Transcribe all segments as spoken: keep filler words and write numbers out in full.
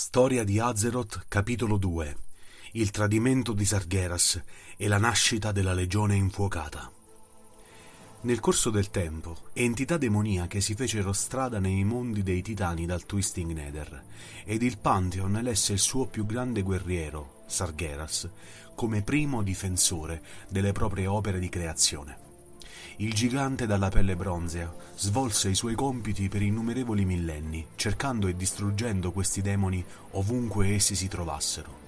Storia di Azeroth, capitolo due. Il tradimento di Sargeras e la nascita della Legione Infuocata. Nel corso del tempo, entità demoniache si fecero strada nei mondi dei titani dal Twisting Nether, ed il Pantheon elesse il suo più grande guerriero, Sargeras, come primo difensore delle proprie opere di creazione. Il gigante dalla pelle bronzea svolse i suoi compiti per innumerevoli millenni, cercando e distruggendo questi demoni ovunque essi si trovassero.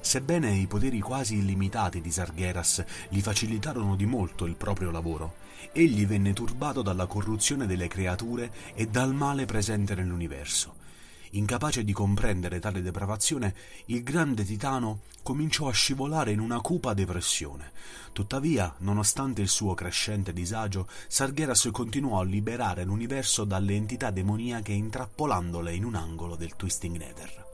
Sebbene i poteri quasi illimitati di Sargeras gli facilitarono di molto il proprio lavoro, egli venne turbato dalla corruzione delle creature e dal male presente nell'universo. Incapace di comprendere tale depravazione, il grande titano cominciò a scivolare in una cupa depressione. Tuttavia, nonostante il suo crescente disagio, Sargeras continuò a liberare l'universo dalle entità demoniache intrappolandole in un angolo del Twisting Nether.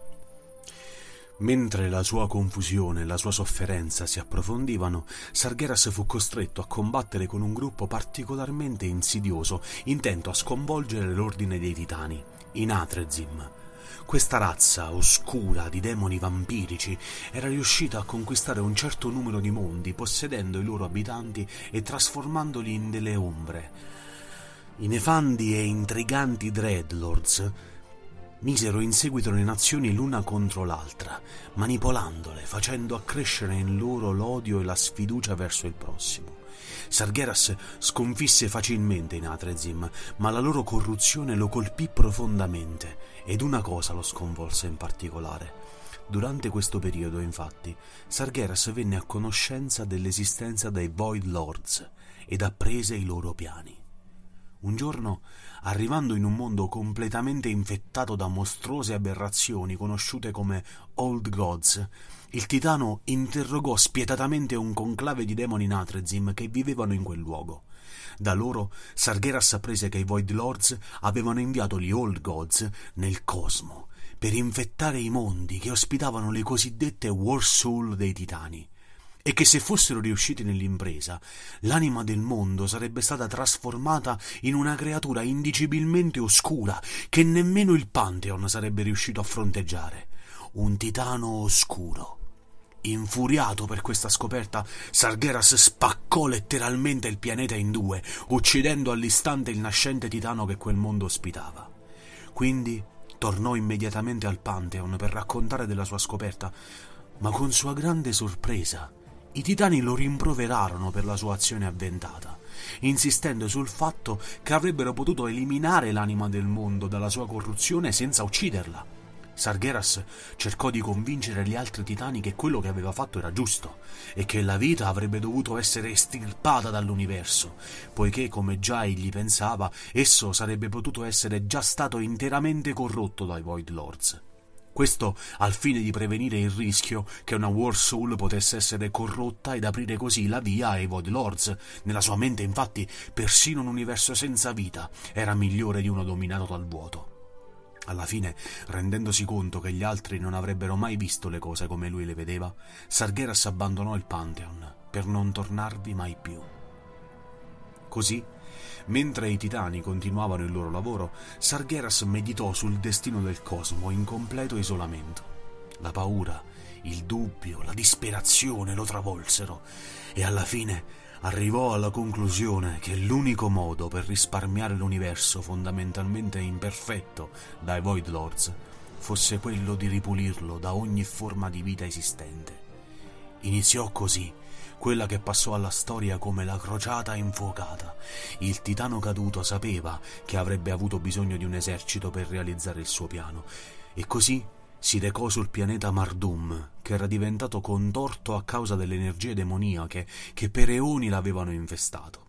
Mentre la sua confusione e la sua sofferenza si approfondivano, Sargeras fu costretto a combattere con un gruppo particolarmente insidioso, intento a sconvolgere l'ordine dei titani, i Nathrezim. Questa razza oscura di demoni vampirici era riuscita a conquistare un certo numero di mondi, possedendo i loro abitanti e trasformandoli in delle ombre. I nefandi e intriganti Dreadlords misero in seguito le nazioni l'una contro l'altra, manipolandole, facendo accrescere in loro l'odio e la sfiducia verso il prossimo. Sargeras sconfisse facilmente i Nathrezim, ma la loro corruzione lo colpì profondamente, ed una cosa lo sconvolse in particolare. Durante questo periodo, infatti, Sargeras venne a conoscenza dell'esistenza dei Void Lords ed apprese i loro piani. Un giorno, arrivando in un mondo completamente infettato da mostruose aberrazioni conosciute come Old Gods, il titano interrogò spietatamente un conclave di demoni Nathrezim che vivevano in quel luogo. Da loro, Sargeras apprese che i Void Lords avevano inviato gli Old Gods nel cosmo per infettare i mondi che ospitavano le cosiddette War Soul dei titani, e che se fossero riusciti nell'impresa, l'anima del mondo sarebbe stata trasformata in una creatura indicibilmente oscura che nemmeno il Pantheon sarebbe riuscito a fronteggiare. Un titano oscuro. Infuriato per questa scoperta, Sargeras spaccò letteralmente il pianeta in due, uccidendo all'istante il nascente titano che quel mondo ospitava. Quindi tornò immediatamente al Pantheon per raccontare della sua scoperta, ma con sua grande sorpresa i titani lo rimproverarono per la sua azione avventata, insistendo sul fatto che avrebbero potuto eliminare l'anima del mondo dalla sua corruzione senza ucciderla. Sargeras cercò di convincere gli altri titani che quello che aveva fatto era giusto e che la vita avrebbe dovuto essere estirpata dall'universo, poiché, come già egli pensava, esso sarebbe potuto essere già stato interamente corrotto dai Void Lords. Questo al fine di prevenire il rischio che una War Soul potesse essere corrotta ed aprire così la via ai Void Lords. Nella sua mente, infatti, persino un universo senza vita era migliore di uno dominato dal vuoto. Alla fine, rendendosi conto che gli altri non avrebbero mai visto le cose come lui le vedeva, Sargeras abbandonò il Pantheon per non tornarvi mai più. Così, mentre i titani continuavano il loro lavoro, Sargeras meditò sul destino del cosmo in completo isolamento. La paura, il dubbio, la disperazione lo travolsero e alla fine arrivò alla conclusione che l'unico modo per risparmiare l'universo fondamentalmente imperfetto dai Void Lords fosse quello di ripulirlo da ogni forma di vita esistente. Iniziò così quella che passò alla storia come la crociata infuocata. Il titano caduto sapeva che avrebbe avuto bisogno di un esercito per realizzare il suo piano, e così si recò sul pianeta Mardum, che era diventato contorto a causa delle energie demoniache che per eoni l'avevano infestato.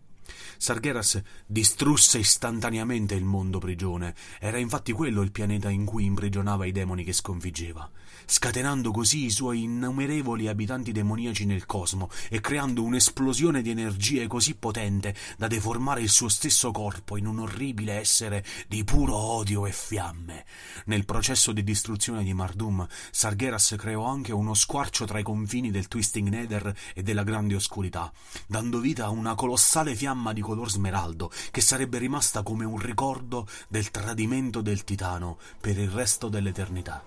Sargeras distrusse istantaneamente il mondo prigione, era infatti quello il pianeta in cui imprigionava i demoni che sconfiggeva, scatenando così i suoi innumerevoli abitanti demoniaci nel cosmo e creando un'esplosione di energie così potente da deformare il suo stesso corpo in un orribile essere di puro odio e fiamme. Nel processo di distruzione di Mardum, Sargeras creò anche uno squarcio tra i confini del Twisting Nether e della grande oscurità, dando vita a una colossale fiamma di color smeraldo che sarebbe rimasta come un ricordo del tradimento del titano per il resto dell'eternità.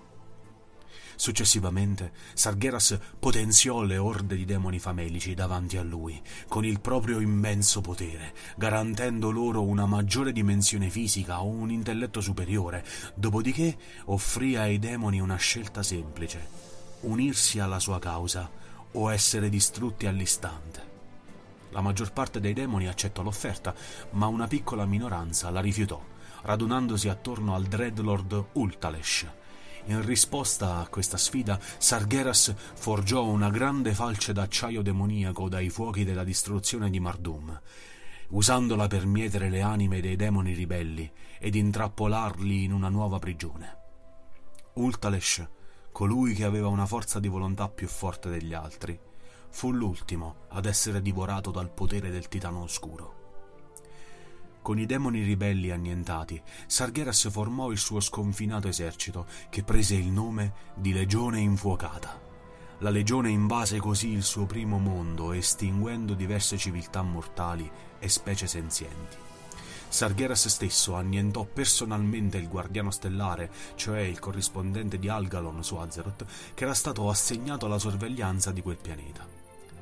Successivamente, Sargeras potenziò le orde di demoni famelici davanti a lui, con il proprio immenso potere, garantendo loro una maggiore dimensione fisica o un intelletto superiore, dopodiché offrì ai demoni una scelta semplice: unirsi alla sua causa o essere distrutti all'istante. La maggior parte dei demoni accettò l'offerta, ma una piccola minoranza la rifiutò, radunandosi attorno al Dreadlord Ultalesh. In risposta a questa sfida, Sargeras forgiò una grande falce d'acciaio demoniaco dai fuochi della distruzione di Mardum, usandola per mietere le anime dei demoni ribelli ed intrappolarli in una nuova prigione. Ultalesh, colui che aveva una forza di volontà più forte degli altri, fu l'ultimo ad essere divorato dal potere del Titano Oscuro. Con i demoni ribelli annientati, Sargeras formò il suo sconfinato esercito, che prese il nome di Legione Infuocata. La legione invase così il suo primo mondo, estinguendo diverse civiltà mortali e specie senzienti. Sargeras stesso annientò personalmente il Guardiano Stellare, cioè il corrispondente di Algalon su Azeroth, che era stato assegnato alla sorveglianza di quel pianeta.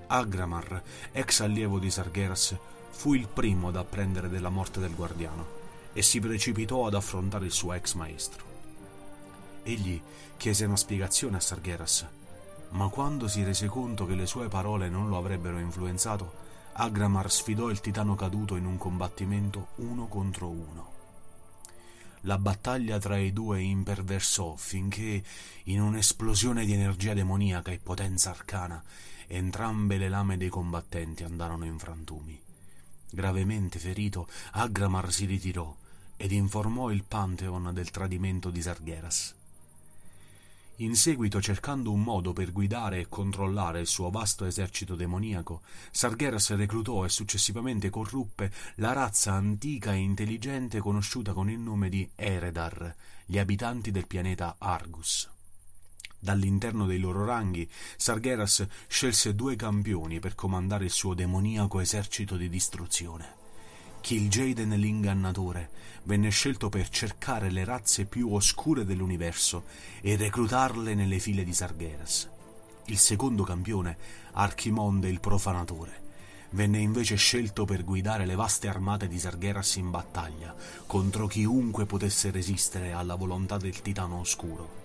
Aggramar, ex allievo di Sargeras, fu il primo ad apprendere della morte del Guardiano e si precipitò ad affrontare il suo ex maestro. Egli chiese una spiegazione a Sargeras, ma quando si rese conto che le sue parole non lo avrebbero influenzato, Aggramar sfidò il titano caduto in un combattimento uno contro uno. La battaglia tra i due imperversò finché, in un'esplosione di energia demoniaca e potenza arcana, entrambe le lame dei combattenti andarono in frantumi. Gravemente ferito, Aggramar si ritirò ed informò il Pantheon del tradimento di Sargeras. In seguito, cercando un modo per guidare e controllare il suo vasto esercito demoniaco, Sargeras reclutò e successivamente corruppe la razza antica e intelligente conosciuta con il nome di Eredar, gli abitanti del pianeta Argus. Dall'interno dei loro ranghi, Sargeras scelse due campioni per comandare il suo demoniaco esercito di distruzione. Kil'jaeden l'ingannatore venne scelto per cercare le razze più oscure dell'universo e reclutarle nelle file di Sargeras. Il secondo campione, Archimonde il profanatore, venne invece scelto per guidare le vaste armate di Sargeras in battaglia contro chiunque potesse resistere alla volontà del Titano Oscuro.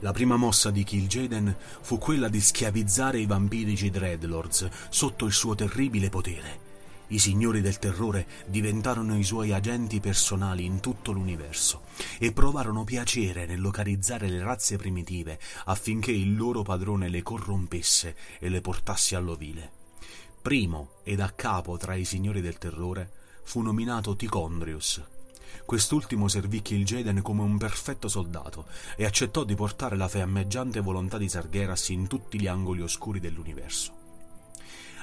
La prima mossa di Kil'jaeden fu quella di schiavizzare i vampirici Dreadlords sotto il suo terribile potere. I signori del terrore diventarono i suoi agenti personali in tutto l'universo e provarono piacere nel localizzare le razze primitive affinché il loro padrone le corrompesse e le portasse all'ovile. Primo ed a capo tra i signori del terrore fu nominato Tichondrius. Quest'ultimo servì Kil'jaeden come un perfetto soldato e accettò di portare la fiammeggiante volontà di Sargeras in tutti gli angoli oscuri dell'universo.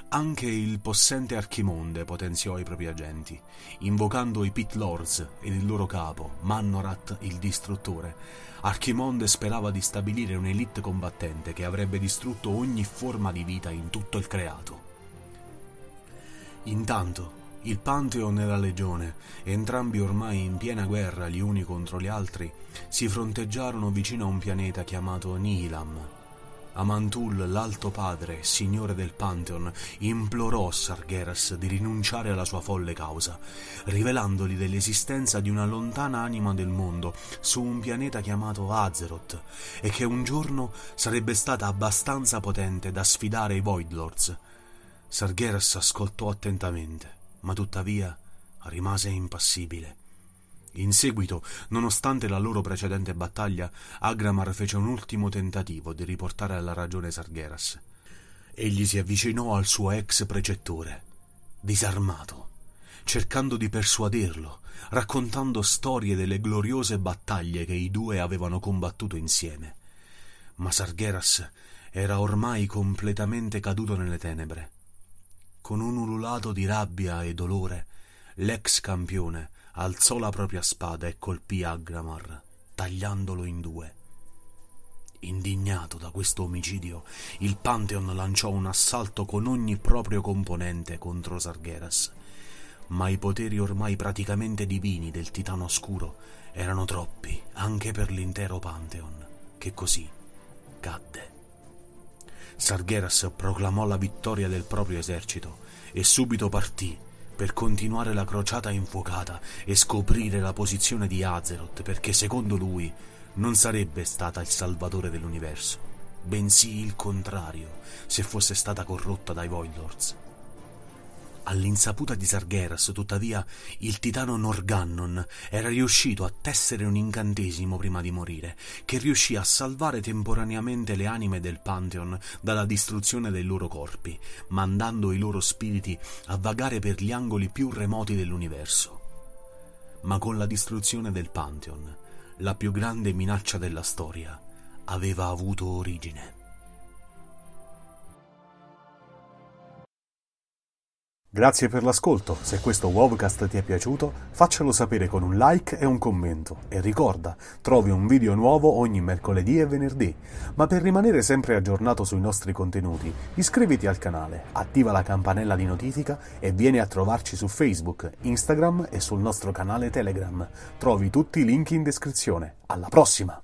Anche il possente Archimonde potenziò i propri agenti, invocando i Pit Lords ed il loro capo, Mannoroth il Distruttore. Archimonde sperava di stabilire un'elite combattente che avrebbe distrutto ogni forma di vita in tutto il creato. Intanto, il Pantheon e la Legione, entrambi ormai in piena guerra gli uni contro gli altri, si fronteggiarono vicino a un pianeta chiamato Nihilam. Aman'Tul, l'Alto Padre, signore del Pantheon, implorò Sargeras di rinunciare alla sua folle causa, rivelandogli dell'esistenza di una lontana anima del mondo su un pianeta chiamato Azeroth e che un giorno sarebbe stata abbastanza potente da sfidare i Void Lords. Sargeras ascoltò attentamente, ma tuttavia rimase impassibile. In seguito, nonostante la loro precedente battaglia, Aggramar fece un ultimo tentativo di riportare alla ragione Sargeras. Egli si avvicinò al suo ex precettore, disarmato, cercando di persuaderlo, raccontando storie delle gloriose battaglie che i due avevano combattuto insieme. Ma Sargeras era ormai completamente caduto nelle tenebre. Con un ululato di rabbia e dolore, l'ex campione alzò la propria spada e colpì Aggramar, tagliandolo in due. Indignato da questo omicidio, il Pantheon lanciò un assalto con ogni proprio componente contro Sargeras, ma i poteri ormai praticamente divini del Titano Oscuro erano troppi anche per l'intero Pantheon. che così cadde. Sargeras proclamò la vittoria del proprio esercito e subito partì per continuare la crociata infuocata e scoprire la posizione di Azeroth, perché secondo lui non sarebbe stata il salvatore dell'universo, bensì il contrario, se fosse stata corrotta dai Void Lords. All'insaputa di Sargeras, tuttavia, il titano Norgannon era riuscito a tessere un incantesimo prima di morire, che riuscì a salvare temporaneamente le anime del Pantheon dalla distruzione dei loro corpi, mandando i loro spiriti a vagare per gli angoli più remoti dell'universo. Ma con la distruzione del Pantheon, la più grande minaccia della storia aveva avuto origine. Grazie per l'ascolto, se questo WoWCast ti è piaciuto faccelo sapere con un like e un commento, e ricorda, trovi un video nuovo ogni mercoledì e venerdì, ma per rimanere sempre aggiornato sui nostri contenuti iscriviti al canale, attiva la campanella di notifica e vieni a trovarci su Facebook, Instagram e sul nostro canale Telegram, trovi tutti i link in descrizione. Alla prossima!